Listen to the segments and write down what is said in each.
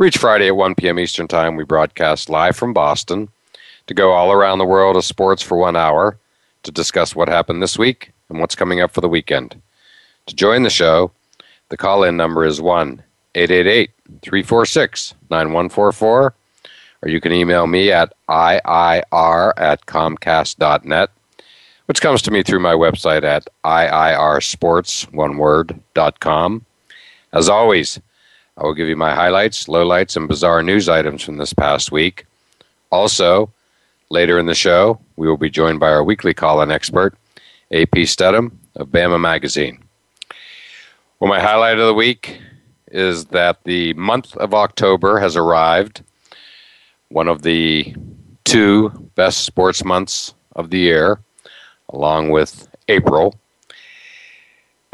Reach Friday at 1 p.m. Eastern Time, we broadcast live from Boston to go all around the world of sports for 1 hour to discuss what happened this week and what's coming up for the weekend. To join the show, the call-in number is 1-888-346-9144, or you can email me at iir@comcast.net, which comes to me through my website at iirsports.com. As always, I will give you my highlights, lowlights, and bizarre news items from this past week. Also, later in the show, we will be joined by our weekly call-in expert, A.P. Stedham of Bama Magazine. Well, my highlight of the week is that the month of October has arrived, one of the two best sports months of the year, along with April.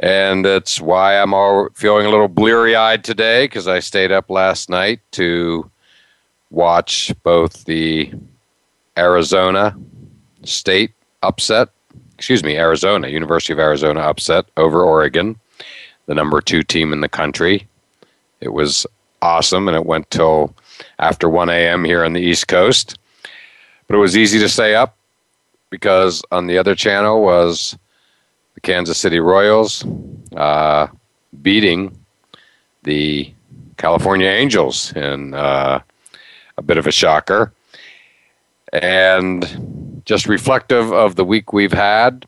And that's why I'm all feeling a little bleary-eyed today, because I stayed up last night to watch both the University of Arizona upset over Oregon, the number 2 team in the country. It was awesome, and it went till after 1 a.m. here on the East Coast. But it was easy to stay up, because on the other channel was the Kansas City Royals beating the California Angels in a bit of a shocker. And just reflective of the week we've had,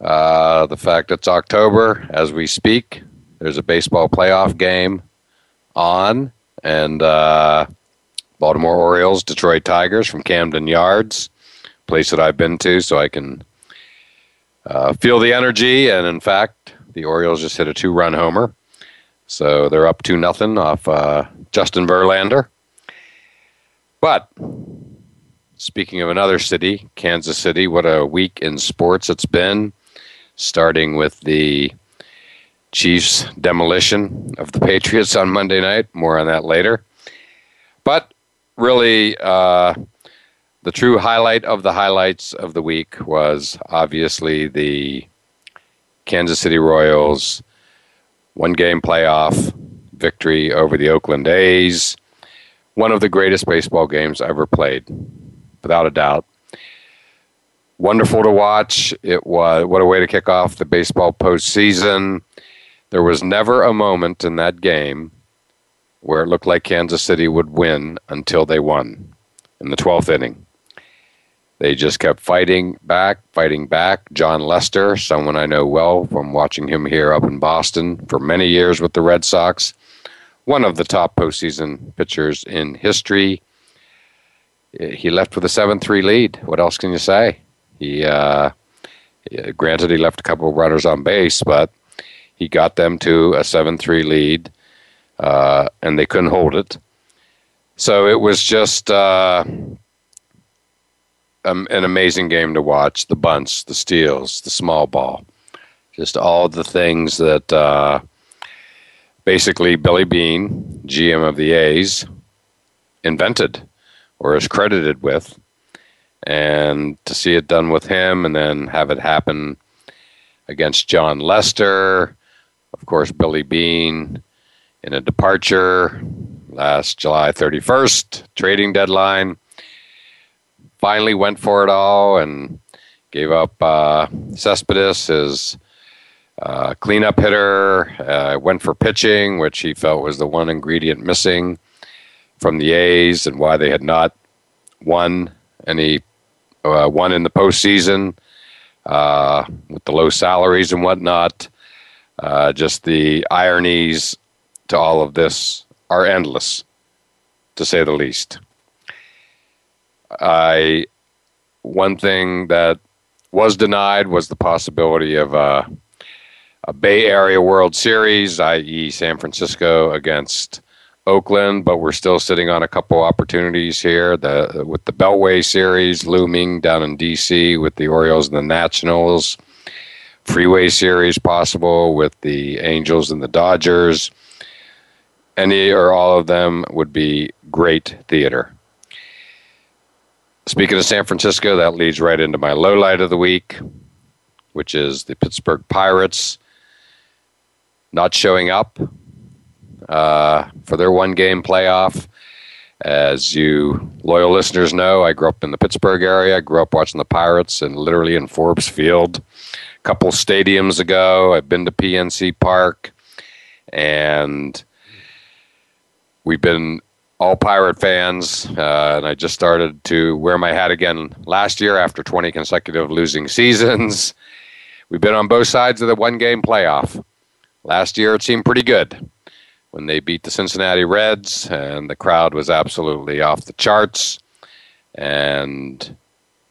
the fact it's October as we speak, there's a baseball playoff game on, and Baltimore Orioles, Detroit Tigers from Camden Yards, a place that I've been to, so I can feel the energy, and in fact, the Orioles just hit a 2-run homer. So they're up 2-0 off Justin Verlander. But speaking of another city, Kansas City, what a week in sports it's been, starting with the Chiefs' demolition of the Patriots on Monday night. More on that later. But really, the true highlight of the highlights of the week was obviously the Kansas City Royals 1-game playoff victory over the Oakland A's. One of the greatest baseball games ever played, without a doubt. Wonderful to watch. It was what a way to kick off the baseball postseason. There was never a moment in that game where it looked like Kansas City would win until they won in the 12th inning. They just kept fighting back. John Lester, someone I know well from watching him here up in Boston for many years with the Red Sox, one of the top postseason pitchers in history. He left with a 7-3 lead. What else can you say? He left a couple of runners on base, but he got them to a 7-3 lead, and they couldn't hold it. So it was just an amazing game to watch. The bunts, the steals, the small ball, just all the things that basically Billy Bean, GM of the A's, invented or is credited with. And to see it done with him and then have it happen against John Lester, of course, Billy Bean in a departure last July 31st, trading deadline. finally went for it all and gave up Cespedes, his cleanup hitter, went for pitching, which he felt was the one ingredient missing from the A's and why they had not won any won in the postseason with the low salaries and whatnot. Just the ironies to all of this are endless, to say the least. One thing that was denied was the possibility of a Bay Area World Series, i.e. San Francisco against Oakland, but we're still sitting on a couple opportunities here, with the Beltway Series looming down in D.C. with the Orioles and the Nationals, Freeway Series possible with the Angels and the Dodgers. Any or all of them would be great theater. Speaking of San Francisco, that leads right into my low light of the week, which is the Pittsburgh Pirates not showing up for their one-game playoff. As you loyal listeners know, I grew up in the Pittsburgh area. I grew up watching the Pirates and literally in Forbes Field a couple stadiums ago. I've been to PNC Park, and we've been all Pirate fans, and I just started to wear my hat again last year after 20 consecutive losing seasons. We've been on both sides of the one-game playoff. Last year, it seemed pretty good when they beat the Cincinnati Reds, and the crowd was absolutely off the charts, and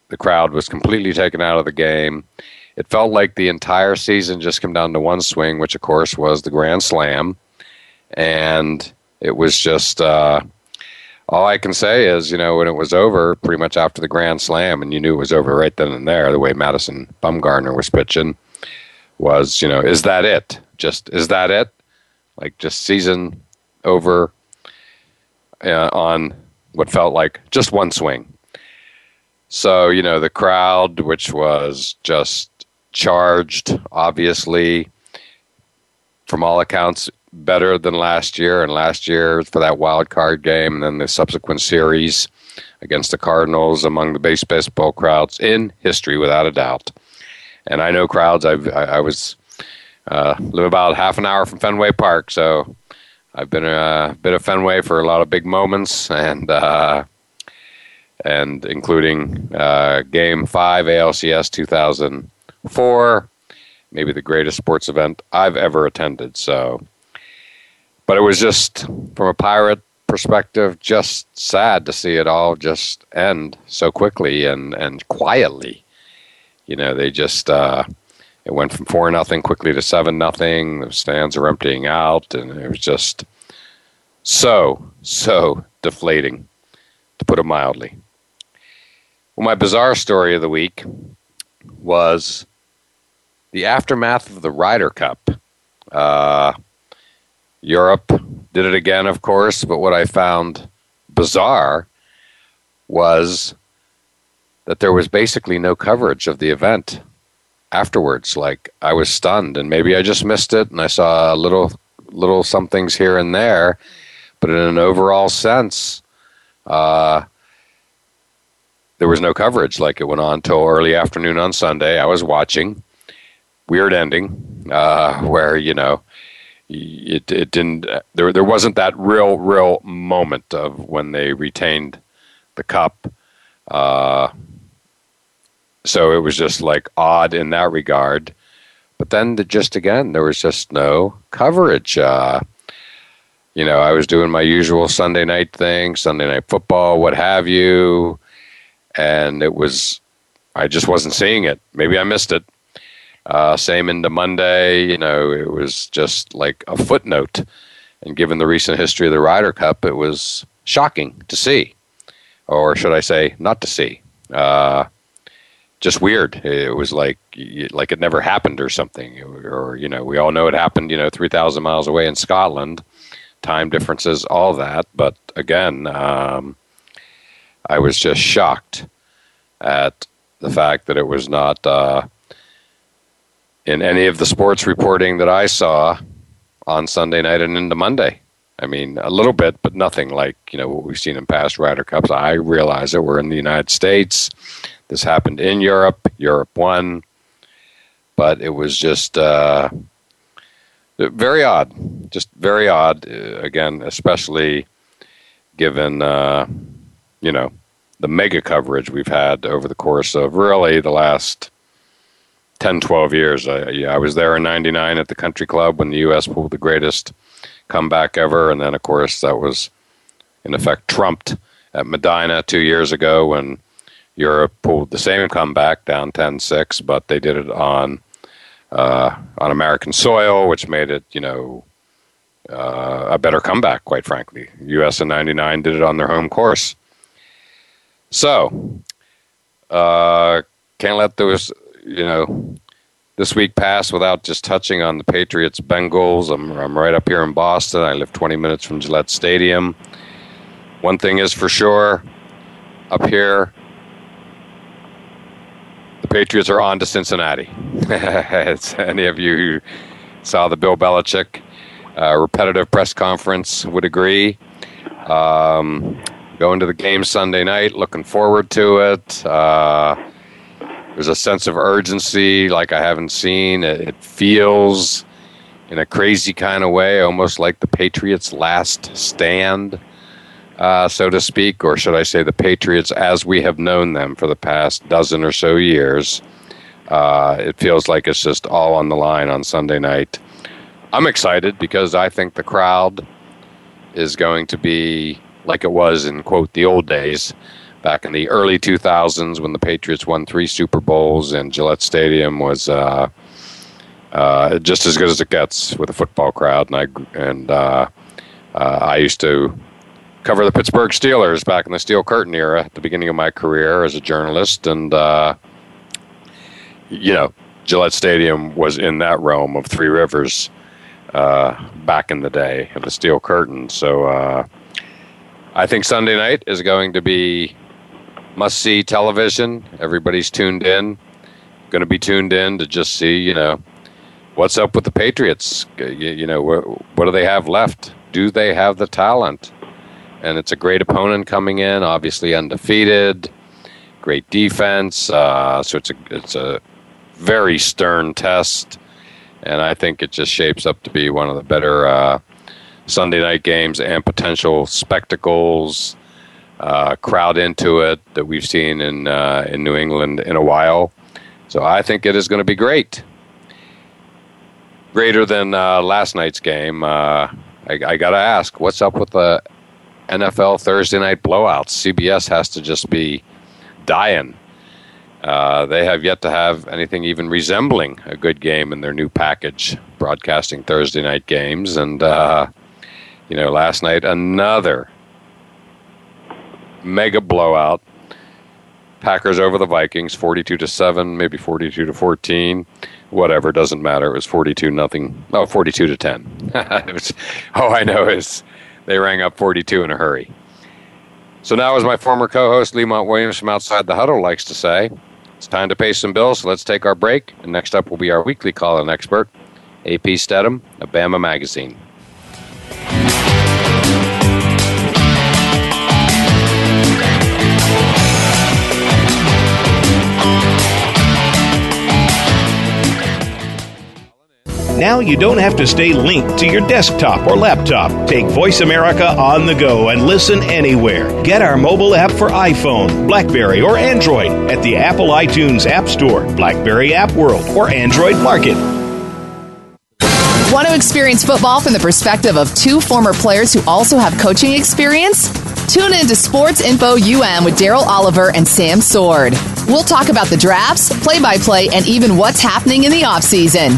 the crowd was completely taken out of the game. It felt like the entire season just came down to one swing, which, of course, was the Grand Slam, and it was just... all I can say is, you know, when it was over, pretty much after the Grand Slam, and you knew it was over right then and there, the way Madison Bumgarner was pitching, was, you know, is that it? Just, is that it? Like, just season over on what felt like just one swing. So, you know, the crowd, which was just charged, obviously, from all accounts, better than last year, and last year for that wild card game and then the subsequent series against the Cardinals, among the baseball crowds in history, without a doubt. And I know crowds. I live about half an hour from Fenway Park, so I've been a bit of Fenway for a lot of big moments, and including Game 5 ALCS 2004, maybe the greatest sports event I've ever attended. So. But it was just, from a Pirate perspective, just sad to see it all just end so quickly and quietly. You know, they just, it went from 4-0 quickly to 7-0. The stands were emptying out, and it was just so deflating, to put it mildly. Well, my bizarre story of the week was the aftermath of the Ryder Cup. Europe did it again, of course, but what I found bizarre was that there was basically no coverage of the event afterwards. Like, I was stunned, and maybe I just missed it, and I saw little somethings here and there, but in an overall sense, there was no coverage. Like, it went on till early afternoon on Sunday. I was watching. Weird ending, where, you know, It didn't. There wasn't that real moment of when they retained the cup. So it was just like odd in that regard. But then there was just no coverage. You know, I was doing my usual Sunday night thing, Sunday night football, what have you, and I just wasn't seeing it. Maybe I missed it. Same into Monday, you know, it was just like a footnote. And given the recent history of the Ryder Cup, it was shocking to see. Or should I say, not to see. Just weird. It was like it never happened or something. Or, you know, we all know it happened, you know, 3,000 miles away in Scotland. Time differences, all that. But again, I was just shocked at the fact that it was not... in any of the sports reporting that I saw on Sunday night and into Monday. I mean, a little bit, but nothing like, you know, what we've seen in past Ryder Cups. I realize that we're in the United States. This happened in Europe. Europe won. But it was just very odd. Just very odd, again, especially given, you know, the mega coverage we've had over the course of really the last 10, 12 years. I was there in 99 at the Country Club when the U.S. pulled the greatest comeback ever. And then, of course, that was, in effect, trumped at Medina 2 years ago when Europe pulled the same comeback down 10-6, but they did it on American soil, which made it, you know, a better comeback, quite frankly. U.S. in 99 did it on their home course. So, can't let those, you know, this week pass without just touching on the Patriots Bengals. I'm right up here in Boston. I live 20 minutes from Gillette Stadium. One thing is for sure, up here, the Patriots are on to Cincinnati. It's any of you who saw the Bill Belichick repetitive press conference would agree. Going to the game Sunday night, looking forward to it. There's a sense of urgency like I haven't seen. It feels, in a crazy kind of way, almost like the Patriots' last stand, so to speak, or should I say the Patriots as we have known them for the past dozen or so years. It feels like it's just all on the line on Sunday night. I'm excited because I think the crowd is going to be like it was in, quote, the old days, back in the early 2000s when the Patriots won 3 Super Bowls and Gillette Stadium was just as good as it gets with a football crowd. And I used to cover the Pittsburgh Steelers back in the Steel Curtain era at the beginning of my career as a journalist. And, you know, Gillette Stadium was in that realm of Three Rivers back in the day of the Steel Curtain. So I think Sunday night is going to be must-see television. Everybody's tuned in. Going to be tuned in to just see, you know, what's up with the Patriots. You know, what do they have left? Do they have the talent? And it's a great opponent coming in, obviously undefeated, great defense. So it's a very stern test, and I think it just shapes up to be one of the better Sunday night games and potential spectacles, crowd into it that we've seen in New England in a while. So I think it is going to be great. Greater than last night's game. I got to ask, what's up with the NFL Thursday night blowouts? CBS has to just be dying. They have yet to have anything even resembling a good game in their new package, broadcasting Thursday night games. And you know, last night, another mega blowout. Packers over the Vikings, 42-7, maybe 42-14, whatever, doesn't matter. It was 42-10. It was, all I know is they rang up 42 in a hurry. So now, as my former co-host, Lemont Williams from Outside the Huddle, likes to say, it's time to pay some bills, so let's take our break. And next up will be our weekly call-in expert, A.P. Stedham of Bama Magazine. Now you don't have to stay linked to your desktop or laptop. Take Voice America on the go and listen anywhere. Get our mobile app for iPhone, BlackBerry, or Android at the Apple iTunes App Store, BlackBerry App World, or Android Market. Want to experience football from the perspective of two former players who also have coaching experience? Tune in to Sports Info UM with Daryl Oliver and Sam Sword. We'll talk about the drafts, play-by-play, and even what's happening in the offseason.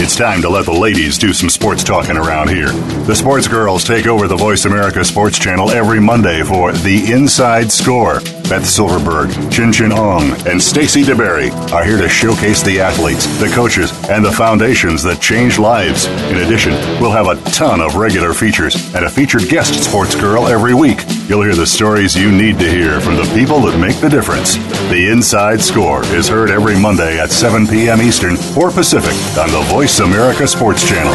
It's time to let the ladies do some sports talking around here. The sports girls take over the Voice America Sports Channel every Monday for The Inside Score. Beth Silverberg, Chin Chin Ong, and Stacy DeBerry are here to showcase the athletes, the coaches, and the foundations that change lives. In addition, we'll have a ton of regular features and a featured guest sports girl every week. You'll hear the stories you need to hear from the people that make the difference. The Inside Score is heard every Monday at 7 p.m. Eastern or Pacific on the Voice America Sports Channel.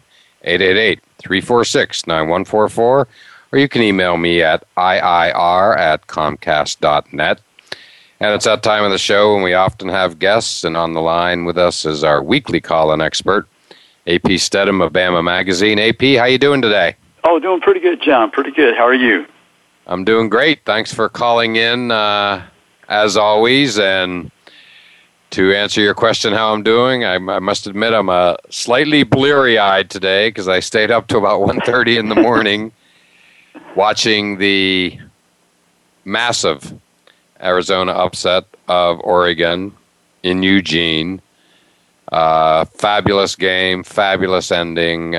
1-888-346-9144, or you can email me at IIR@comcast.net. And it's that time of the show when we often have guests, and on the line with us is our weekly call-in expert, A.P. Stedham of Bama Magazine. A.P., how you doing today? Oh, doing pretty good, John. Pretty good. How are you? I'm doing great. Thanks for calling in, as always, and to answer your question how I'm doing, I must admit I'm slightly bleary-eyed today because I stayed up to about 1:30 in the morning watching the massive Arizona upset of Oregon in Eugene. Fabulous game, fabulous ending,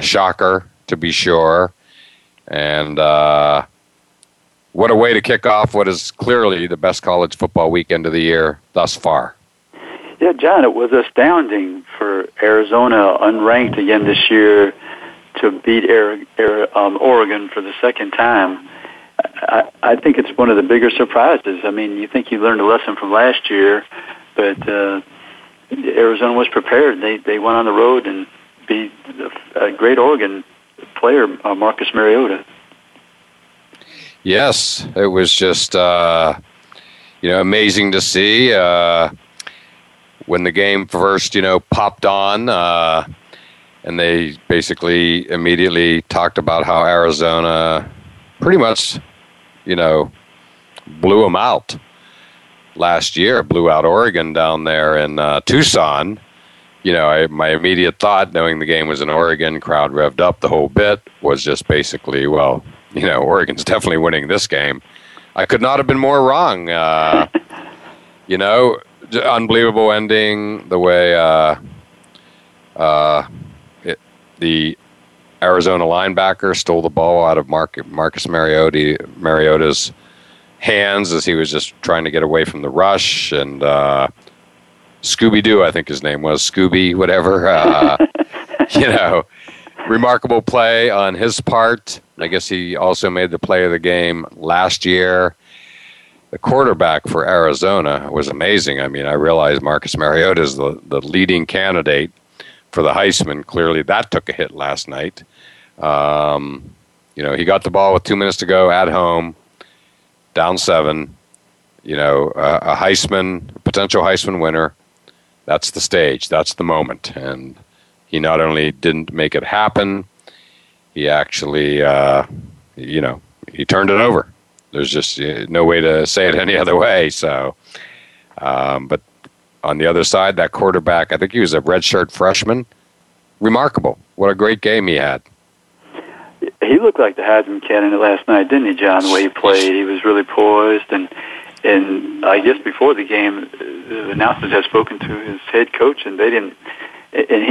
shocker to be sure, and what a way to kick off what is clearly the best college football weekend of the year thus far. Yeah, John, it was astounding for Arizona, unranked again this year, to beat Oregon for the second time. I think it's one of the bigger surprises. I mean, you think you learned a lesson from last year, but Arizona was prepared. They went on the road and beat a great Oregon player, Marcus Mariota. Yes, it was just amazing to see. When the game first, popped on, and they basically immediately talked about how Arizona pretty much, blew them out last year, blew out Oregon down there in Tucson. My immediate thought, knowing the game was in Oregon, crowd revved up the whole bit, was just basically, well, Oregon's definitely winning this game. I could not have been more wrong. Unbelievable ending, the way the Arizona linebacker stole the ball out of Marcus Mariota's hands as he was just trying to get away from the rush, and Scooby-Doo, I think his name was, Scooby, whatever, remarkable play on his part. I guess he also made the play of the game last year. The quarterback for Arizona was amazing. I mean, I realize Marcus Mariota is the leading candidate for the Heisman. Clearly, that took a hit last night. He got the ball with 2 minutes to go at home, down 7. A Heisman, potential Heisman winner. That's the stage. That's the moment. And he not only didn't make it happen, he actually, he turned it over. There's just no way to say it any other way. So, but on the other side, that quarterback, I think he was a redshirt freshman. Remarkable. What a great game he had. he looked like the Heisman candidate last night, didn't he, John? The way he played, he was really poised, and I guess before the game, the announcers had spoken to his head coach, and he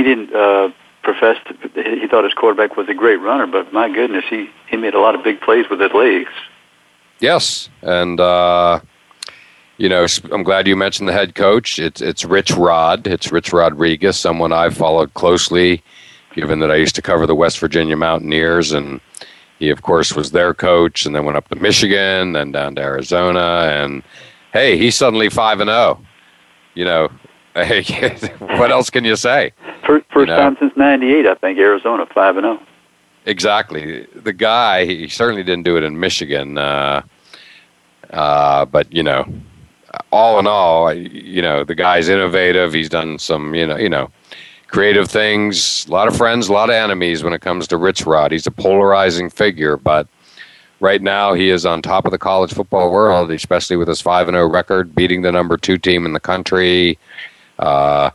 didn't profess he thought his quarterback was a great runner, but my goodness, he made a lot of big plays with his legs. Yes, and I'm glad you mentioned the head coach. It's Rich Rod. It's Rich Rodriguez, someone I've followed closely, given that I used to cover the West Virginia Mountaineers, and he, of course, was their coach, and then went up to Michigan, then down to Arizona, and hey, he's suddenly 5-0. What else can you say? First time since '98, I think, Arizona 5-0. Exactly. The guy, he certainly didn't do it in Michigan, but all in all, the guy's innovative. He's done some, creative things. A lot of friends, a lot of enemies when it comes to Rich Rod. He's a polarizing figure, but right now he is on top of the college football world, especially with his 5-0 record, beating the number 2 team in the country. At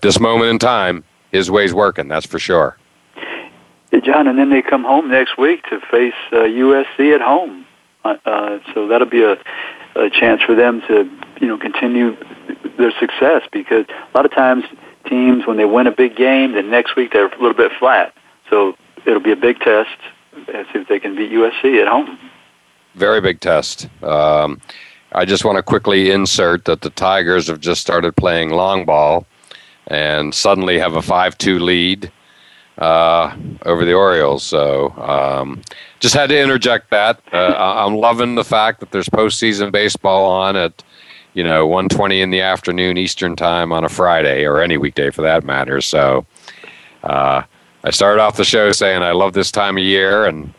this moment in time, his way's working, that's for sure. Hey, John, and then they come home next week to face USC at home. So that'll be a chance for them to, continue their success, because a lot of times teams, when they win a big game, the next week they're a little bit flat. So it'll be a big test and see if they can beat USC at home. Very big test. I just want to quickly insert that the Tigers have just started playing long ball and suddenly have a 5-2 lead over the Orioles. So just had to interject that. I'm loving the fact that there's postseason baseball on at 1:20 in the afternoon Eastern time on a Friday, or any weekday for that matter. So I started off the show saying I love this time of year, and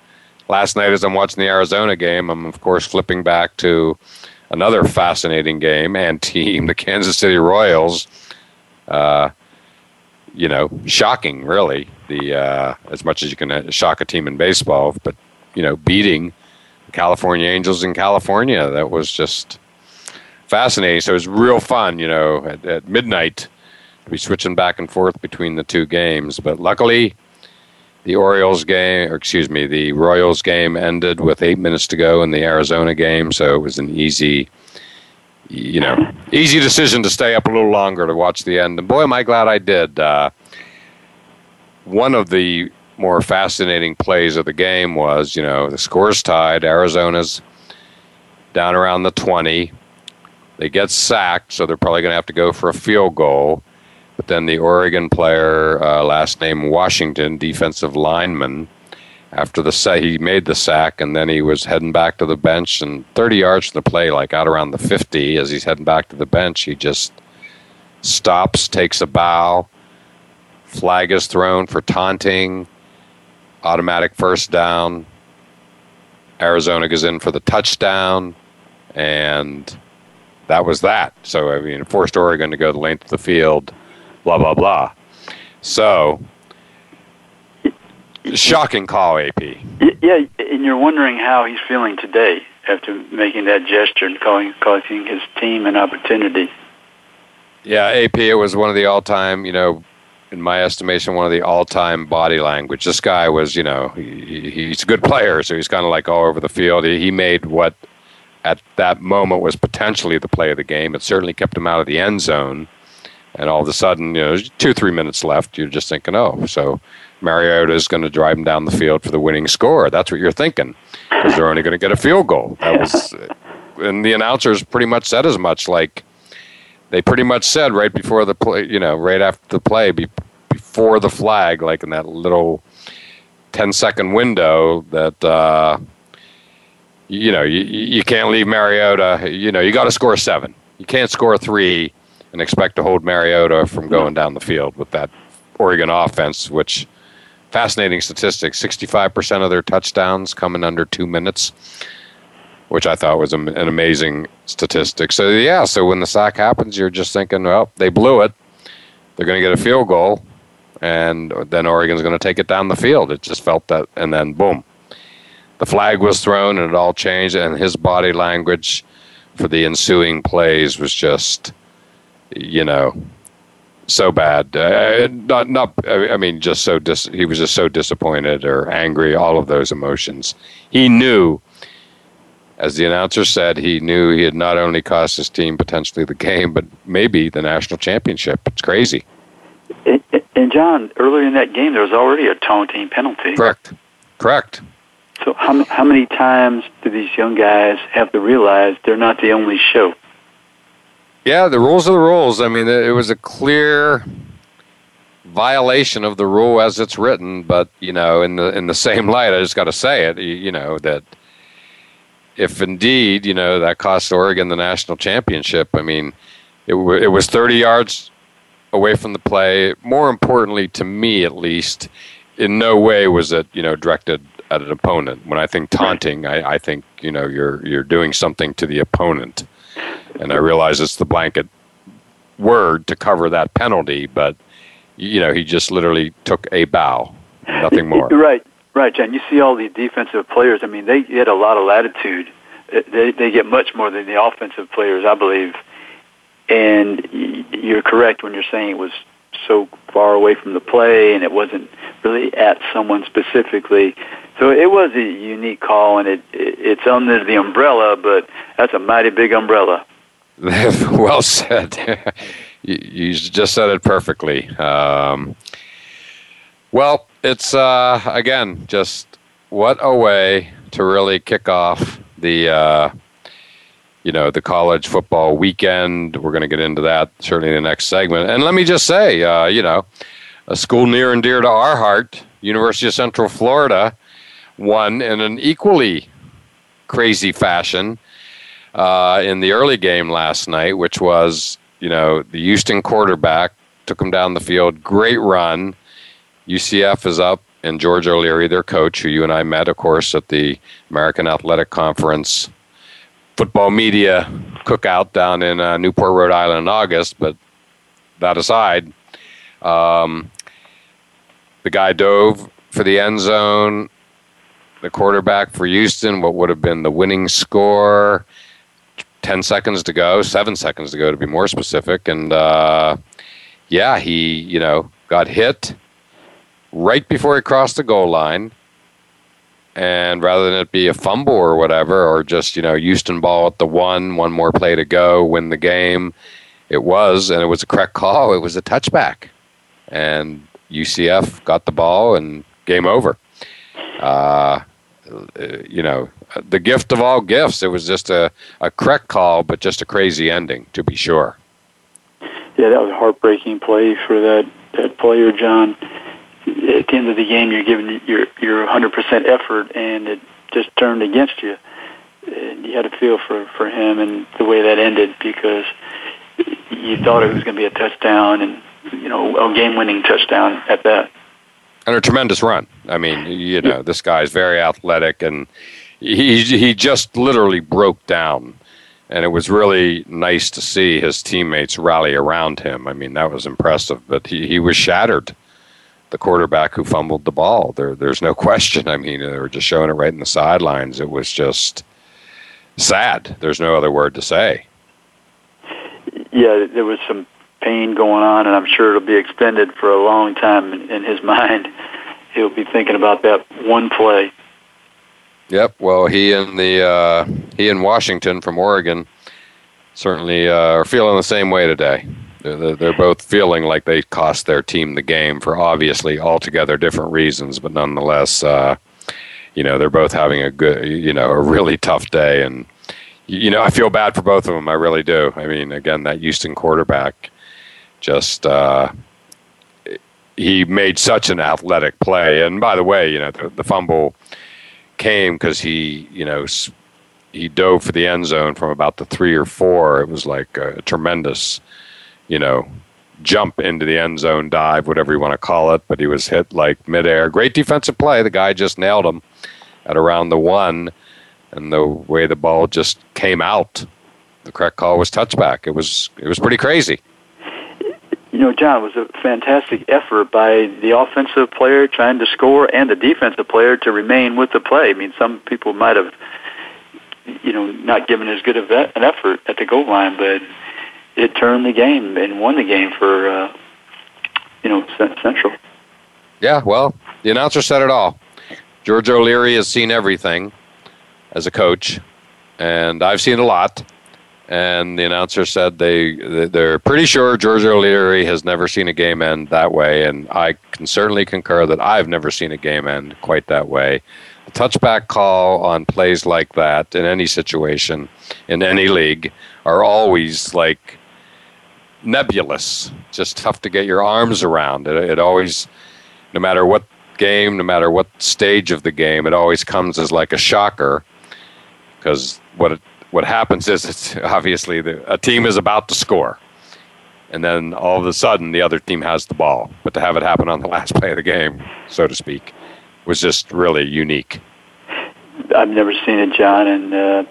last night as I'm watching the Arizona game, I'm of course flipping back to another fascinating game and team, the Kansas City Royals. Shocking, really, as much as you can shock a team in baseball, but, beating the California Angels in California, that was just fascinating. So it was real fun, at midnight to be switching back and forth between the two games. But luckily, the Royals game ended with 8 minutes to go in the Arizona game. So it was an easy decision to stay up a little longer to watch the end. And boy, am I glad I did. One of the more fascinating plays of the game was, the score's tied. Arizona's down around the 20. They get sacked, so they're probably going to have to go for a field goal. But then the Oregon player, last name Washington, defensive lineman, after the sack, he made the sack, and then he was heading back to the bench. And 30 yards from the play, like out around the 50, as he's heading back to the bench, he just stops, takes a bow, flag is thrown for taunting, automatic first down. Arizona goes in for the touchdown, and that was that. So, forced Oregon to go the length of the field, blah, blah, blah. So, shocking call, AP. Yeah, and you're wondering how he's feeling today after making that gesture and causing his team an opportunity. Yeah, AP, it was one of the all-time, in my estimation, one of the all-time body language. This guy was, he's a good player, so he's kind of like all over the field. He made what at that moment was potentially the play of the game. It certainly kept him out of the end zone. And all of a sudden, 2-3 minutes left, you're just thinking, oh, so Mariota is going to drive him down the field for the winning score. That's what you're thinking, because they're only going to get a field goal. And the announcers pretty much said as much. Like, they pretty much said right before the play, right after the play, before the flag, like in that little 10-second window, that you can't leave Mariota. You got to score 7. You can't score 3 and expect to hold Mariota from going down the field with that Oregon offense, which, fascinating statistics, 65% of their touchdowns come in under 2 minutes, which I thought was an amazing statistic. So, so when the sack happens, you're just thinking, well, they blew it. They're going to get a field goal, and then Oregon's going to take it down the field. It just felt that, and then boom. The flag was thrown, and it all changed, and his body language for the ensuing plays was just, so bad. He was just so disappointed or angry, all of those emotions. He knew, as the announcer said, he knew he had not only cost his team potentially the game, but maybe the national championship. It's crazy. And John, earlier in that game, there was already a taunting penalty. Correct. So how many times do these young guys have to realize they're not the only show? Yeah, the rules are the rules. I mean, it was a clear violation of the rule as it's written. But, you know, in the same light, I just got to say it, you know, that if indeed, you know, that cost Oregon the national championship, I mean, it was 30 yards away from the play. More importantly, to me at least, in no way was it, you know, directed at an opponent. When I think taunting, I think, you know, you're doing something to the opponent. And I realize it's the blanket word to cover that penalty, but, you know, he just literally took a bow, nothing more. Right, John. You see all these defensive players. I mean, they get a lot of latitude. They get much more than the offensive players, I believe. And you're correct when you're saying it was so far away from the play and it wasn't really at someone specifically. So it was a unique call, and it's under the umbrella, but that's a mighty big umbrella. Well said. You just said it perfectly. Well, it's, again, just what a way to really kick off the the college football weekend. We're going to get into that certainly in the next segment. And let me just say, a school near and dear to our heart, University of Central Florida, won in an equally crazy fashion in the early game last night, which was, you know, the Houston quarterback took him down the field. Great run. UCF is up, and George O'Leary, their coach, who you and I met, of course, at the American Athletic Conference football media cookout down in Newport, Rhode Island in August. But that aside, the guy dove for the end zone, the quarterback for Houston, what would have been the winning score, 7 seconds to go to be more specific. And, he, you know, got hit right before he crossed the goal line. And rather than it be a fumble or whatever, or just, you know, Houston ball at the one more play to go, win the game, it was a correct call. It was a touchback. And UCF got the ball and game over. The gift of all gifts. It was just a correct call, but just a crazy ending, to be sure. Yeah, that was a heartbreaking play for that player, John. At the end of the game, you're giving your 100% effort, and it just turned against you. And you had a feel for him and the way that ended, because you thought it was going to be a touchdown, and, you know, a game-winning touchdown at that. And a tremendous run. I mean, you know, this guy's very athletic, and he just literally broke down. And it was really nice to see his teammates rally around him. I mean, that was impressive, but he was shattered. The quarterback who fumbled the ball, there's no question. I mean, they were just showing it right in the sidelines. It was just sad. There's no other word to say. Yeah, there was some pain going on, and I'm sure it'll be extended for a long time in his mind. He'll be thinking about that one play. Yep. Well, he and Washington from Oregon certainly are feeling the same way today. They're both feeling like they cost their team the game for obviously altogether different reasons, but nonetheless, you know, they're both having a good, you know, a really tough day. And, you know, I feel bad for both of them. I really do. I mean, again, that Houston quarterback just, he made such an athletic play. And by the way, you know, the fumble came because he dove for the end zone from about the 3 or 4. It was like a tremendous, you know, jump into the end zone, dive, whatever you want to call it, but he was hit like midair. Great defensive play. The guy just nailed him at around the 1, and the way the ball just came out, the correct call was touchback. It was pretty crazy. You know, John, it was a fantastic effort by the offensive player trying to score and the defensive player to remain with the play. I mean, some people might have, you know, not given as good of an effort at the goal line, but it turned the game and won the game for central. Yeah, well, the announcer said it all. George O'Leary has seen everything as a coach, and I've seen a lot. And the announcer said they're pretty sure George O'Leary has never seen a game end that way, and I can certainly concur that I've never seen a game end quite that way. The touchback call on plays like that in any situation, in any league, are always like nebulous, just tough to get your arms around. It always, no matter what game, no matter what stage of the game, it always comes as like a shocker, because what happens is it's obviously a team is about to score, and then all of a sudden the other team has the ball. But to have it happen on the last play of the game, so to speak, was just really unique. I've never seen it, John, and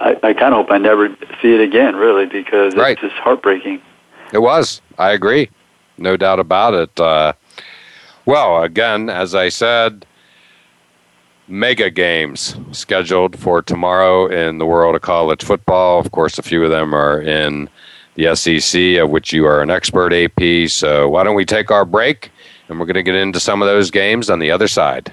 I kind of hope I never see it again, really, because it's right. Just heartbreaking. It was. I agree. No doubt about it. Well, again, as I said, mega games scheduled for tomorrow in the world of college football. Of course, a few of them are in the SEC, of which you are an expert, AP. So why don't we take our break, and we're going to get into some of those games on the other side.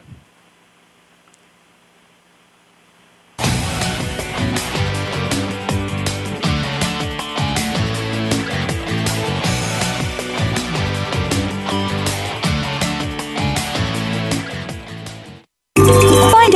Find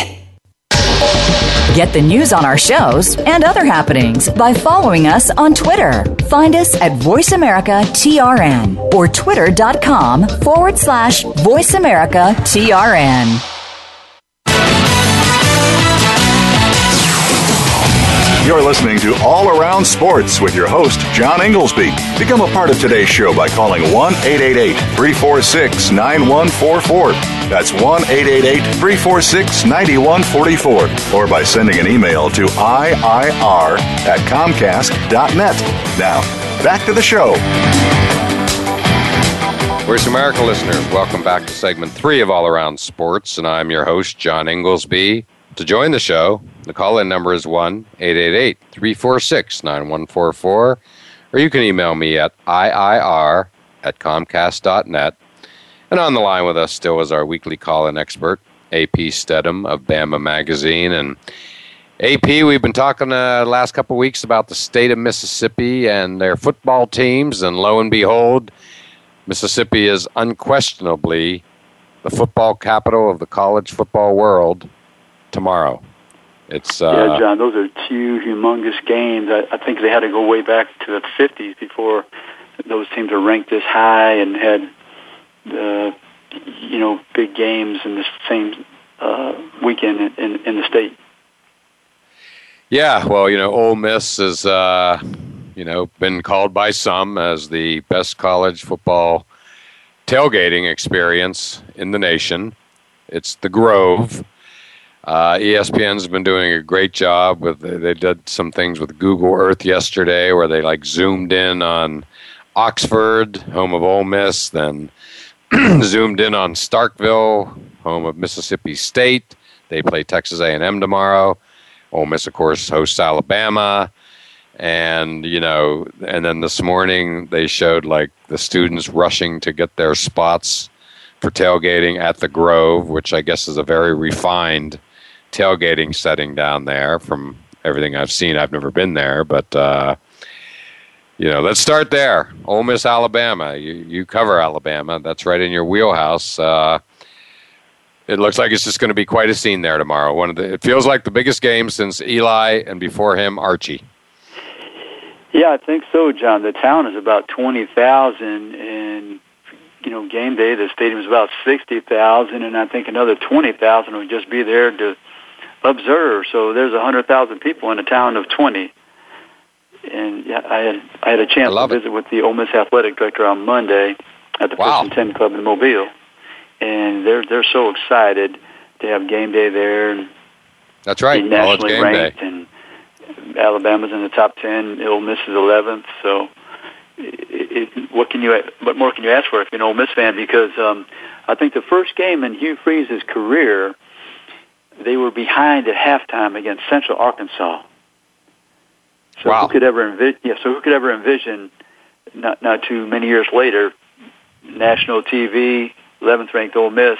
Get the news on our shows and other happenings by following us on Twitter. Find us at VoiceAmericaTRN or twitter.com/VoiceAmericaTRN. You're listening to All Around Sports with your host, John Inglesby. Become a part of today's show by calling 1-888-346-9144. That's 1-888-346-9144. Or by sending an email to IIR@comcast.net. Now, back to the show. Voice America listeners, welcome back to segment 3 of All Around Sports, and I'm your host, John Inglesby. To join the show, the call-in number is 1-888-346-9144, or you can email me at IIR@comcast.net. And on the line with us still is our weekly call-in expert, A.P. Stedham of Bama Magazine. And A.P., we've been talking the last couple of weeks about the state of Mississippi and their football teams, and lo and behold, Mississippi is unquestionably the football capital of the college football world tomorrow. It's yeah, John, those are two humongous games. I think they had to go way back to the 50s before those teams were ranked this high and had, big games in the same weekend in the state. Yeah, well, Ole Miss has, been called by some as the best college football tailgating experience in the nation. It's the Grove. ESPN's been doing a great job with. They did some things with Google Earth yesterday, where they zoomed in on Oxford, home of Ole Miss, then zoomed in on Starkville, home of Mississippi State. They play Texas A&M tomorrow. Ole Miss, of course, hosts Alabama, And, you know, and then this morning they showed like the students rushing to get their spots for tailgating at the Grove, which I guess is a very refined tailgating setting down there from everything I've seen. I've never been there, but, you know, let's start there. Ole Miss, Alabama. You cover Alabama. That's right in your wheelhouse. It looks like it's just going to be quite a scene there tomorrow. It feels like the biggest game since Eli and before him, Archie. Yeah, I think so, John. The town is about 20,000, and, you know, game day, the stadium is about 60,000, and I think another 20,000 would just be there to observe. So there's 100,000 people in a town of 20. And yeah, I had a chance to visit with the Ole Miss athletic director on Monday at the Wow. Person 10 Club in Mobile, and they're so excited to have game day there. And that's right, nationally game ranked, day. And Alabama's in the top 10. Ole Miss is 11th. So, what more can you ask for if you're an Ole Miss fan? Because I think the first game in Hugh Freeze's career, they were behind at halftime against Central Arkansas. So wow. Who could ever envision, not too many years later, national TV, 11th-ranked Ole Miss,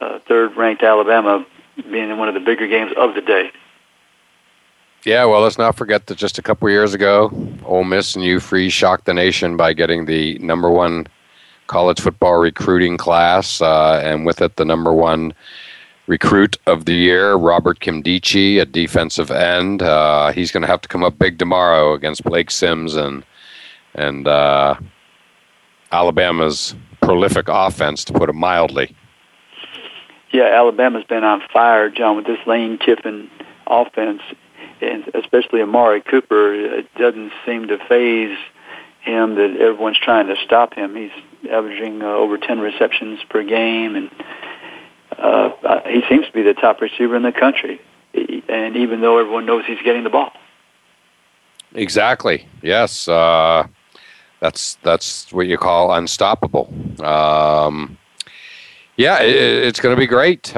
3rd-ranked Alabama, being in one of the bigger games of the day? Yeah, well, let's not forget that just a couple of years ago, Ole Miss and Hugh Freeze shocked the nation by getting the number one college football recruiting class, and with it the number one recruit of the year, Robert Kimdichie, a defensive end. He's going to have to come up big tomorrow against Blake Sims and Alabama's prolific offense, to put it mildly. Yeah, Alabama's been on fire, John, with this Lane Kiffin offense, and especially Amari Cooper. It doesn't seem to faze him that everyone's trying to stop him. He's averaging over 10 receptions per game, and he seems to be the top receiver in the country, and even though everyone knows he's getting the ball. Exactly. Yes, that's what you call unstoppable. Yeah, it's going to be great.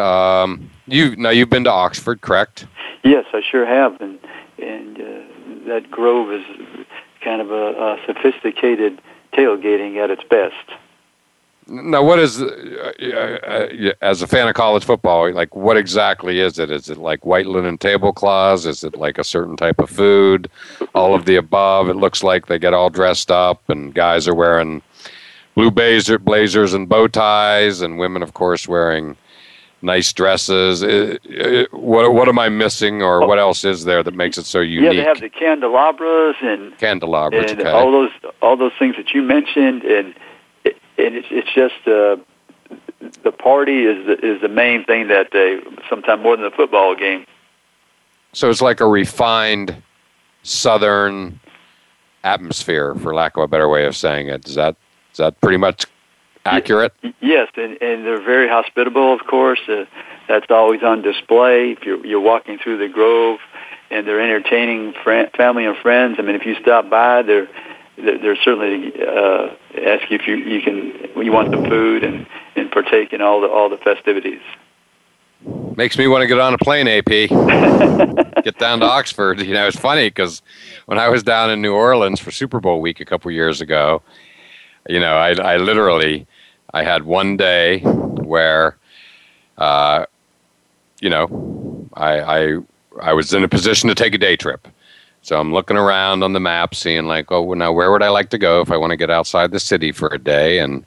You've been to Oxford, correct? Yes, I sure have, and that Grove is kind of a sophisticated tailgating at its best. Now, what is, as a fan of college football, like what exactly is it? Is it like white linen tablecloths? Is it like a certain type of food? All of the above. It looks like they get all dressed up, and guys are wearing blue blazers and bow ties, and women, of course, wearing nice dresses. What am I missing, or what else is there that makes it so unique? Yeah, they have the candelabras and okay. all those things that you mentioned, and. And it's just the party is the main thing that day, sometimes more than the football game. So it's like a refined Southern atmosphere, for lack of a better way of saying it. Is that pretty much accurate? Yes, and they're very hospitable, of course. That's always on display. If you're walking through the Grove, and they're entertaining family and friends. I mean, if you stop by, they're certainly ask you if you want the food and partake in all the festivities. Makes me want to get on a plane, AP. Get down to Oxford. You know, it's funny because when I was down in New Orleans for Super Bowl week a couple years ago, you know, I had one day where, you know, I was in a position to take a day trip. So I'm looking around on the map, seeing like, oh, now where would I like to go if I want to get outside the city for a day? And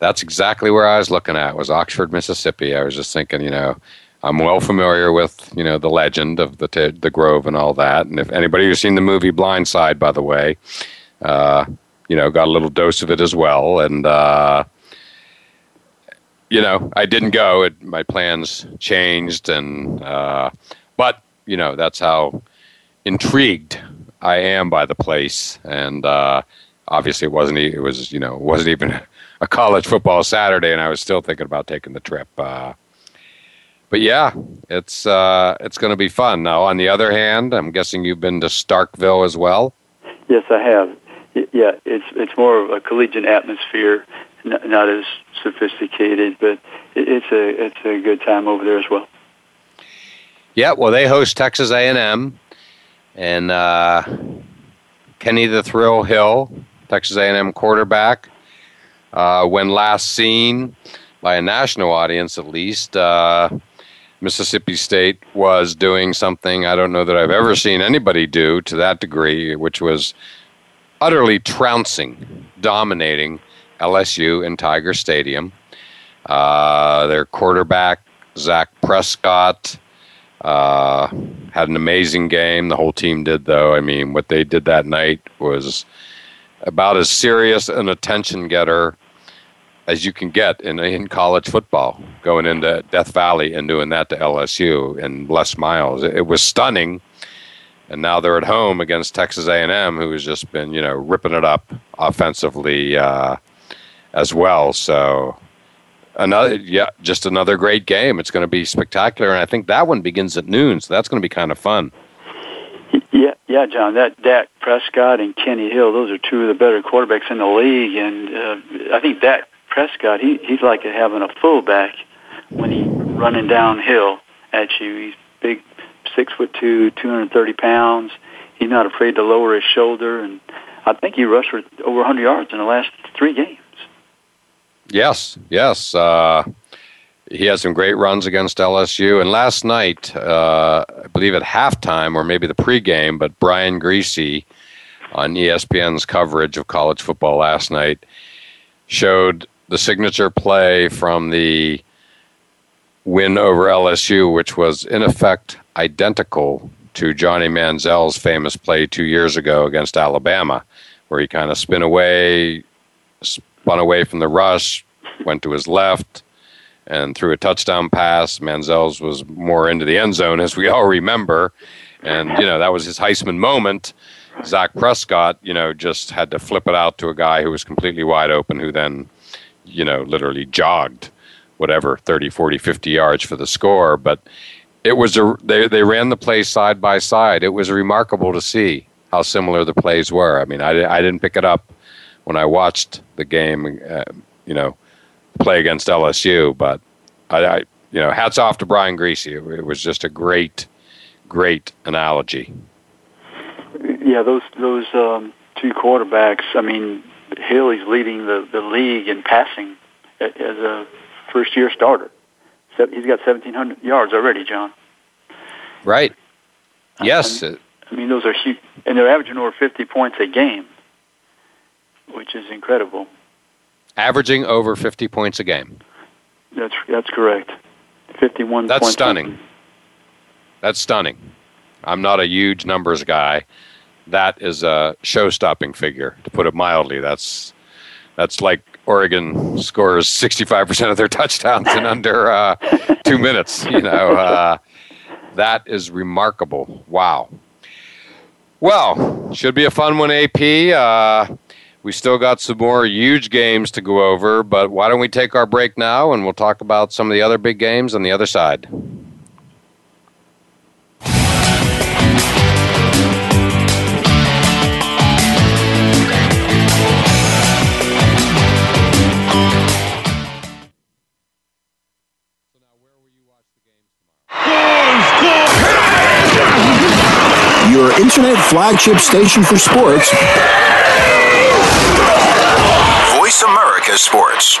that's exactly where I was looking at, was Oxford, Mississippi. I was just thinking, you know, I'm well familiar with, you know, the legend of the Grove and all that. And if anybody who's seen the movie Blindside, by the way, you know, got a little dose of it as well. And, you know, I didn't go. My plans changed. And but, you know, that's how intrigued I am by the place, and obviously it wasn't even a college football Saturday, and I was still thinking about taking the trip. But yeah, it's going to be fun. Now, on the other hand, I'm guessing you've been to Starkville as well. Yes, I have. Yeah, it's more of a collegiate atmosphere, not as sophisticated, but it's a good time over there as well. Yeah, well, they host Texas A&M. And Kenny the Thrill Hill, Texas A&M quarterback, when last seen by a national audience, at least, Mississippi State was doing something I don't know that I've ever seen anybody do to that degree, which was utterly trouncing, dominating LSU in Tiger Stadium. Their quarterback, Zach Prescott, had an amazing game. The whole team did, though. I mean, what they did that night was about as serious an attention getter as you can get in college football, going into Death Valley and doing that to LSU and Les Miles. It was stunning. And now they're at home against Texas A&M, who has just been, ripping it up offensively as well. So just another great game. It's going to be spectacular, and I think that one begins at noon. So that's going to be kind of fun. Yeah, John. That Dak Prescott and Kenny Hill, those are two of the better quarterbacks in the league, and I think Dak Prescott, he's like having a fullback when he's running downhill at you. He's big. 6'2", 230 pounds. He's not afraid to lower his shoulder, and I think he rushed for over 100 yards in the last three games. Yes. He had some great runs against LSU, and last night, I believe at halftime or maybe the pregame, but Brian Griese on ESPN's coverage of college football last night showed the signature play from the win over LSU, which was in effect identical to Johnny Manziel's famous play 2 years ago against Alabama, where he kind of spun away from the rush, went to his left, and threw a touchdown pass. Manziel's was more into the end zone, as we all remember, and that was his Heisman moment. Zach Prescott, just had to flip it out to a guy who was completely wide open, who then, literally jogged whatever 30, 40, 50 yards for the score, but. It was they ran the plays side by side. It was remarkable to see how similar the plays were. I mean, I didn't pick it up when I watched the game, play against LSU. But I hats off to Brian Griese. It was just a great, great analogy. Yeah, those two quarterbacks. I mean, Hill is leading the league in passing as a first year starter. He's got 1,700 yards already, John. Right. Yes. I mean, those are huge. And they're averaging over 50 points a game, which is incredible. Averaging over 50 points a game. That's correct. 51 points. That's stunning. I'm not a huge numbers guy. That is a show-stopping figure, to put it mildly. That's like Oregon scores 65% of their touchdowns in under 2 minutes. That is remarkable. Wow. Well, should be a fun one, AP. We still got some more huge games to go over, but why don't we take our break now, and we'll talk about some of the other big games on the other side. Your internet flagship station for sports. Voice America Sports.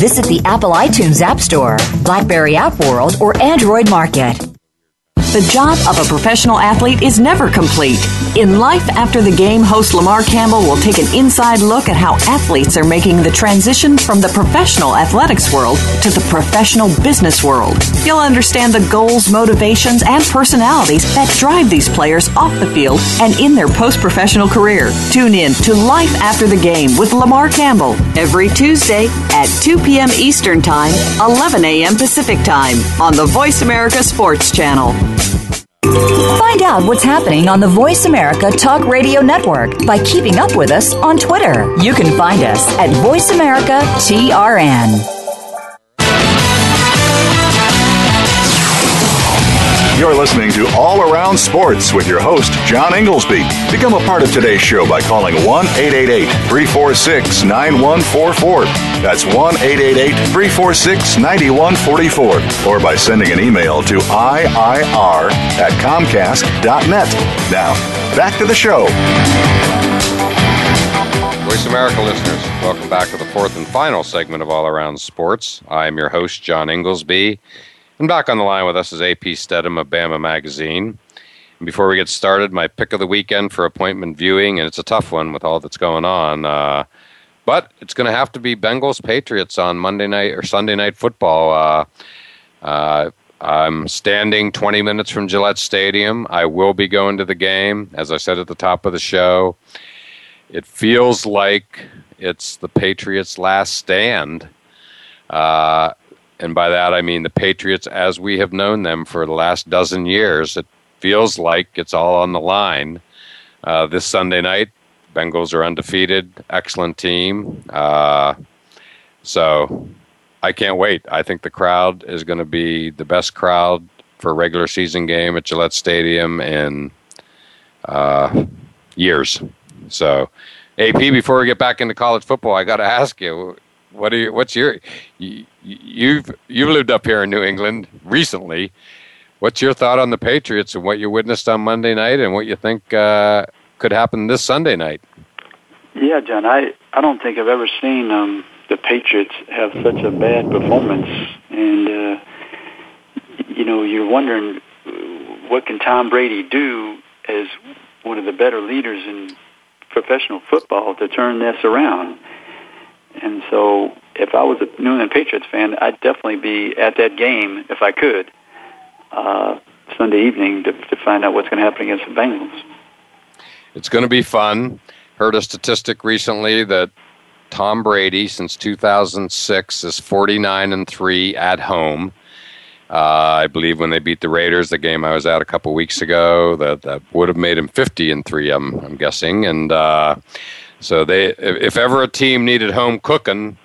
Visit the Apple iTunes App Store, BlackBerry App World, or Android Market. The job of a professional athlete is never complete. In Life After the Game, host Lamar Campbell will take an inside look at how athletes are making the transition from the professional athletics world to the professional business world. You'll understand the goals, motivations, and personalities that drive these players off the field and in their post-professional career. Tune in to Life After the Game with Lamar Campbell every Tuesday at 2 p.m. Eastern Time, 11 a.m. Pacific Time on the Voice America Sports Channel. Find out what's happening on the Voice America Talk Radio Network by keeping up with us on Twitter. You can find us at VoiceAmericaTRN. You're listening to All Around Sports with your host, John Inglesby. Become a part of today's show by calling 1-888-346-9144. That's 1-888-346-9144. Or by sending an email to IIR@comcast.net. Now, back to the show. Voice America listeners, welcome back to the fourth and final segment of All Around Sports. I'm your host, John Inglesby. And back on the line with us is A.P. Stedham of Bama Magazine. And before we get started, my pick of the weekend for appointment viewing, and it's a tough one with all that's going on, but it's going to have to be Bengals Patriots on Monday night or Sunday night football. I'm standing 20 minutes from Gillette Stadium. I will be going to the game, as I said at the top of the show. It feels like it's the Patriots' last stand. And by that, I mean the Patriots as we have known them for the last dozen years. It feels like it's all on the line. This Sunday night, Bengals are undefeated, excellent team. So I can't wait. I think the crowd is going to be the best crowd for a regular season game at Gillette Stadium in years. So, AP, before we get back into college football, I got to ask you, You've lived up here in New England recently. What's your thought on the Patriots and what you witnessed on Monday night and what you think could happen this Sunday night? Yeah, John, I don't think I've ever seen the Patriots have such a bad performance. And, you know, you're wondering, what can Tom Brady do as one of the better leaders in professional football to turn this around? And so if I was a New England Patriots fan, I'd definitely be at that game if I could Sunday evening to find out what's going to happen against the Bengals. It's going to be fun. Heard a statistic recently that Tom Brady, since 2006, is 49-3 at home. I believe when they beat the Raiders, the game I was at a couple weeks ago, that would have made him 50-3, I'm guessing. And so if ever a team needed home cooking,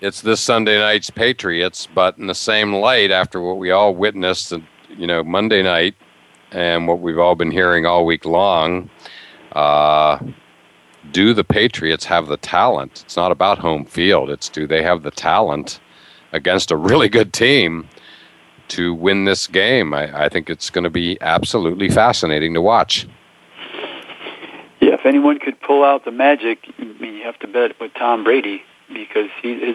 it's this Sunday night's Patriots. But in the same light, after what we all witnessed, you know, Monday night and what we've all been hearing all week long, do the Patriots have the talent? It's not about home field. It's do they have the talent against a really good team to win this game? I think it's going to be absolutely fascinating to watch. Yeah, if anyone could pull out the magic, I mean, you have to bet with Tom Brady because his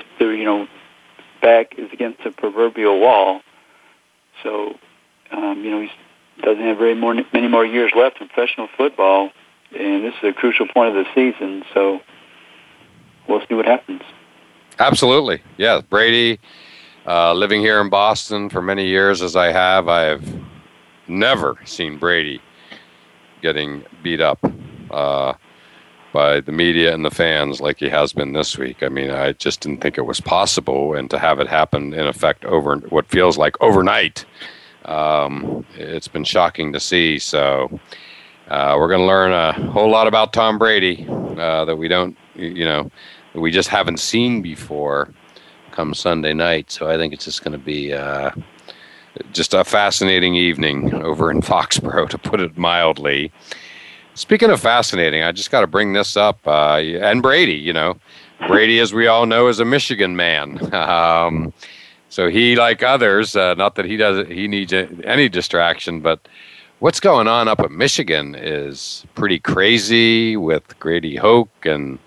back is against the proverbial wall. So, he doesn't have many more years left in professional football, and this is a crucial point of the season. So, we'll see what happens. Absolutely, yeah. Brady, living here in Boston for many years as I have never seen Brady getting beat up by the media and the fans like he has been this week. I mean, I just didn't think it was possible, and to have it happen in effect over what feels like overnight, it's been shocking to see. So we're going to learn a whole lot about Tom Brady that we don't, we just haven't seen before come Sunday night. So I think it's just going to be just a fascinating evening over in Foxborough, to put it mildly. Speaking of fascinating, I just got to bring this up. And Brady, Brady, as we all know, is a Michigan man. So he, like others, not that he needs any distraction, but what's going on up at Michigan is pretty crazy with Grady Hoke and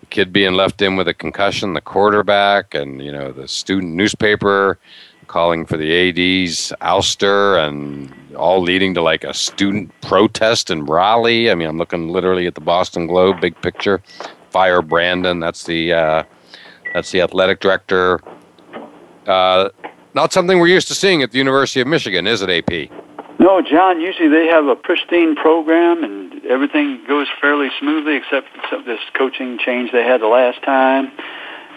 the kid being left in with a concussion, the quarterback, and the student newspaper calling for the AD's ouster, and all leading to like a student protest in Raleigh. I mean, I'm looking literally at the Boston Globe, big picture. Fire Brandon, that's the athletic director. Not something we're used to seeing at the University of Michigan, is it, AP? No, John, usually they have a pristine program and everything goes fairly smoothly except this coaching change they had the last time.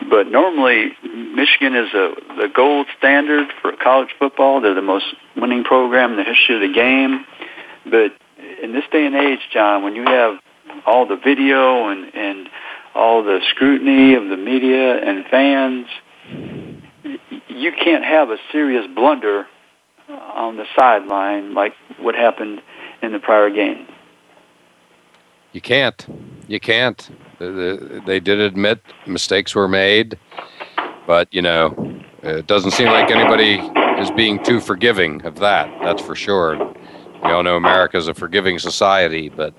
But normally, Michigan is the gold standard for college football. They're the most winning program in the history of the game. But in this day and age, John, when you have all the video and all the scrutiny of the media and fans, you can't have a serious blunder on the sideline like what happened in the prior game. You can't. You can't. They did admit mistakes were made, but, you know, it doesn't seem like anybody is being too forgiving of that. That's for sure. We all know America's a forgiving society, but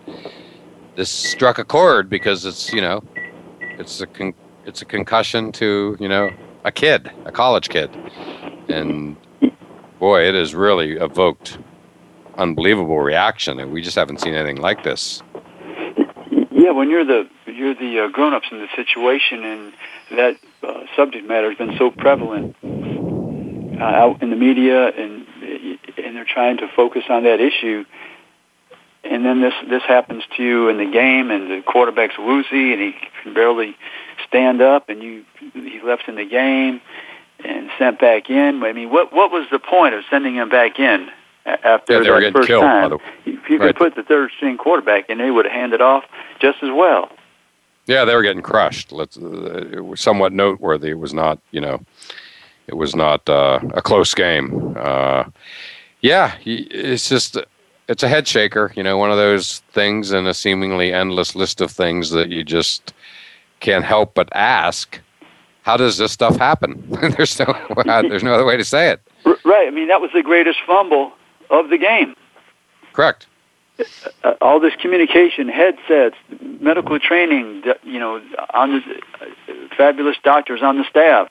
this struck a chord because it's, you know, it's a concussion to, you know, a kid, a college kid. And, boy, it has really evoked unbelievable reaction, and we just haven't seen anything like this. Yeah, when you're the grown-ups in the situation, and that subject matter has been so prevalent out in the media, and they're trying to focus on that issue, and then this happens to you in the game, and the quarterback's woozy, and he can barely stand up, and he left in the game and sent back in. I mean, what was the point of sending him back in after the first time? If you could put the third-string quarterback in, they would have handed off just as well. Yeah, they were getting crushed. It was somewhat noteworthy. It was not, you know, a close game. It's just it's a head shaker. You know, one of those things in a seemingly endless list of things that you just can't help but ask. How does this stuff happen? There's no other way to say it. Right. I mean, that was the greatest fumble of the game. Correct. All this communication, headsets, medical training, you know, on the fabulous doctors on the staff,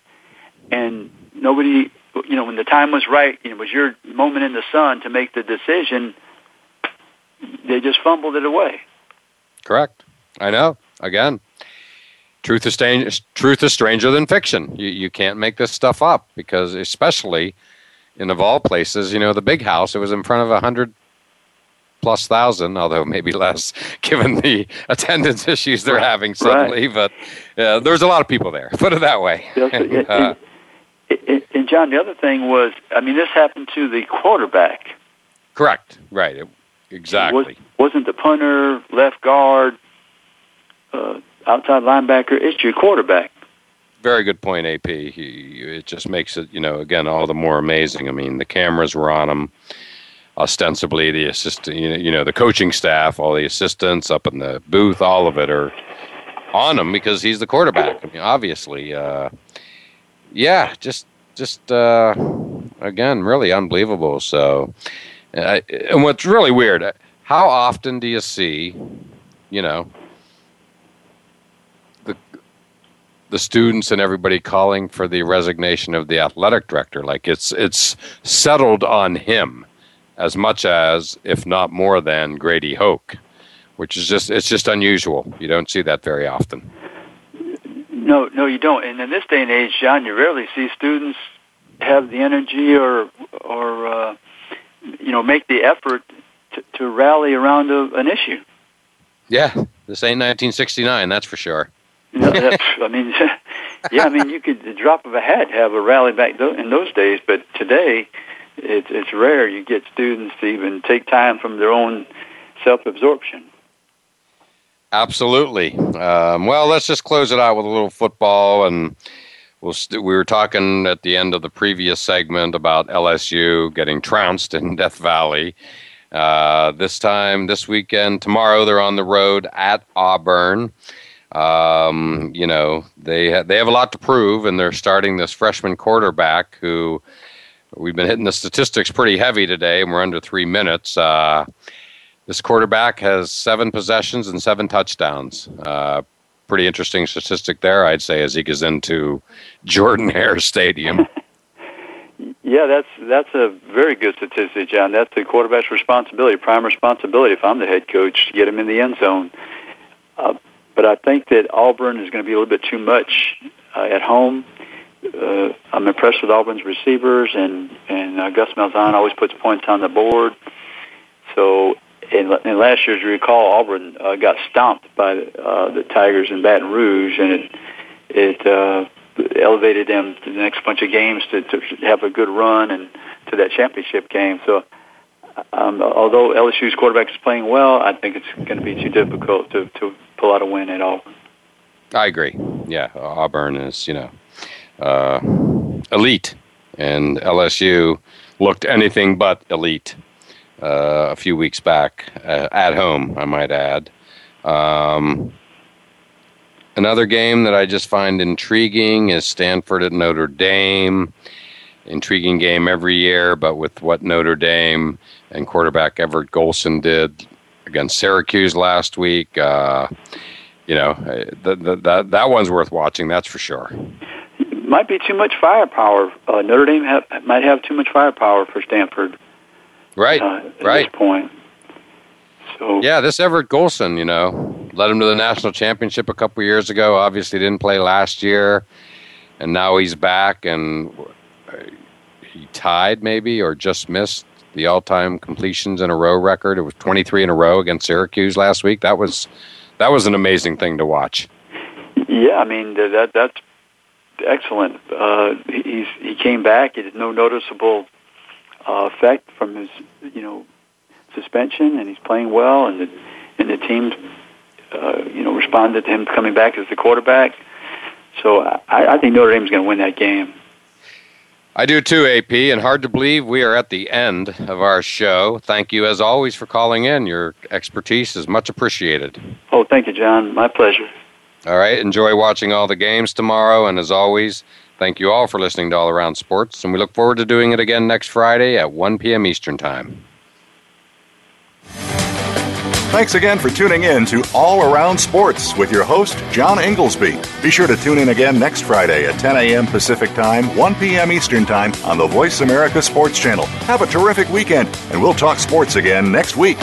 and nobody, you know, when the time was right, it was your moment in the sun to make the decision. They just fumbled it away. Correct. I know. Again, truth is stranger than fiction. You can't make this stuff up because, especially in, of all places, you know, the Big House. It was in front of 100,000+, although maybe less, given the attendance issues they're having suddenly. Right. But there's a lot of people there. Put it that way. And John, the other thing was, I mean, this happened to the quarterback. Correct. Right. Exactly. Wasn't the punter, left guard, outside linebacker? It's your quarterback. Very good point, AP. It just makes it, you know, again, all the more amazing. I mean, the cameras were on him. Ostensibly, the assistant, you know, the coaching staff, all the assistants up in the booth, all of it are on him because he's the quarterback. I mean, obviously, just again, really unbelievable. So, and what's really weird, how often do you see, you know, the students and everybody calling for the resignation of the athletic director? Like it's settled on him. As much as, if not more than, Grady Hoke, which is just unusual. You don't see that very often. No, you don't. And in this day and age, John, you rarely see students have the energy or you know, make the effort to rally around an issue. Yeah, this ain't 1969, that's for sure. I mean, you could, the drop of a hat, have a rally back in those days, but today, It's rare you get students to even take time from their own self-absorption. Absolutely. Well, let's just close it out with a little football. And we were talking at the end of the previous segment about LSU getting trounced in Death Valley. This time, this weekend, tomorrow, they're on the road at Auburn. You know, they have a lot to prove, and they're starting this freshman quarterback who... We've been hitting the statistics pretty heavy today, and we're under 3 minutes. This quarterback has 7 possessions and 7 touchdowns. Pretty interesting statistic there, I'd say, as he goes into Jordan-Hare Stadium. Yeah, that's a very good statistic, John. That's the quarterback's responsibility, prime responsibility, if I'm the head coach, to get him in the end zone. But I think that Auburn is going to be a little bit too much at home. I'm impressed with Auburn's receivers, and Gus Malzahn always puts points on the board. So, in last year, as you recall, Auburn got stomped by the Tigers in Baton Rouge, and it elevated them to the next bunch of games to have a good run and to that championship game. So although LSU's quarterback is playing well, I think it's going to be too difficult to pull out a win at Auburn. I agree. Yeah, Auburn is, elite, and LSU looked anything but elite a few weeks back at home, I might add. Another game that I just find intriguing is Stanford at Notre Dame. Intriguing game every year, but with what Notre Dame and quarterback Everett Golson did against Syracuse last week, that one's worth watching, that's for sure. Might be too much firepower. Notre Dame might have too much firepower for Stanford. Right, at this point. So, yeah, this Everett Golson, led him to the national championship a couple years ago. Obviously didn't play last year, and now he's back, and he tied maybe or just missed the all-time completions in a row record. It was 23 in a row against Syracuse last week. That was an amazing thing to watch. Yeah, I mean, that's excellent. He came back. It is no noticeable effect from his, suspension, and he's playing well, and the team, responded to him coming back as the quarterback. So I think Notre Dame's going to win that game. I do too, AP, and hard to believe we are at the end of our show. Thank you, as always, for calling in. Your expertise is much appreciated. Oh, thank you, John. My pleasure. All right. Enjoy watching all the games tomorrow, and as always, thank you all for listening to All Around Sports, and we look forward to doing it again next Friday at 1 p.m. Eastern Time. Thanks again for tuning in to All Around Sports with your host, John Inglesby. Be sure to tune in again next Friday at 10 a.m. Pacific Time, 1 p.m. Eastern Time on the Voice America Sports Channel. Have a terrific weekend, and we'll talk sports again next week.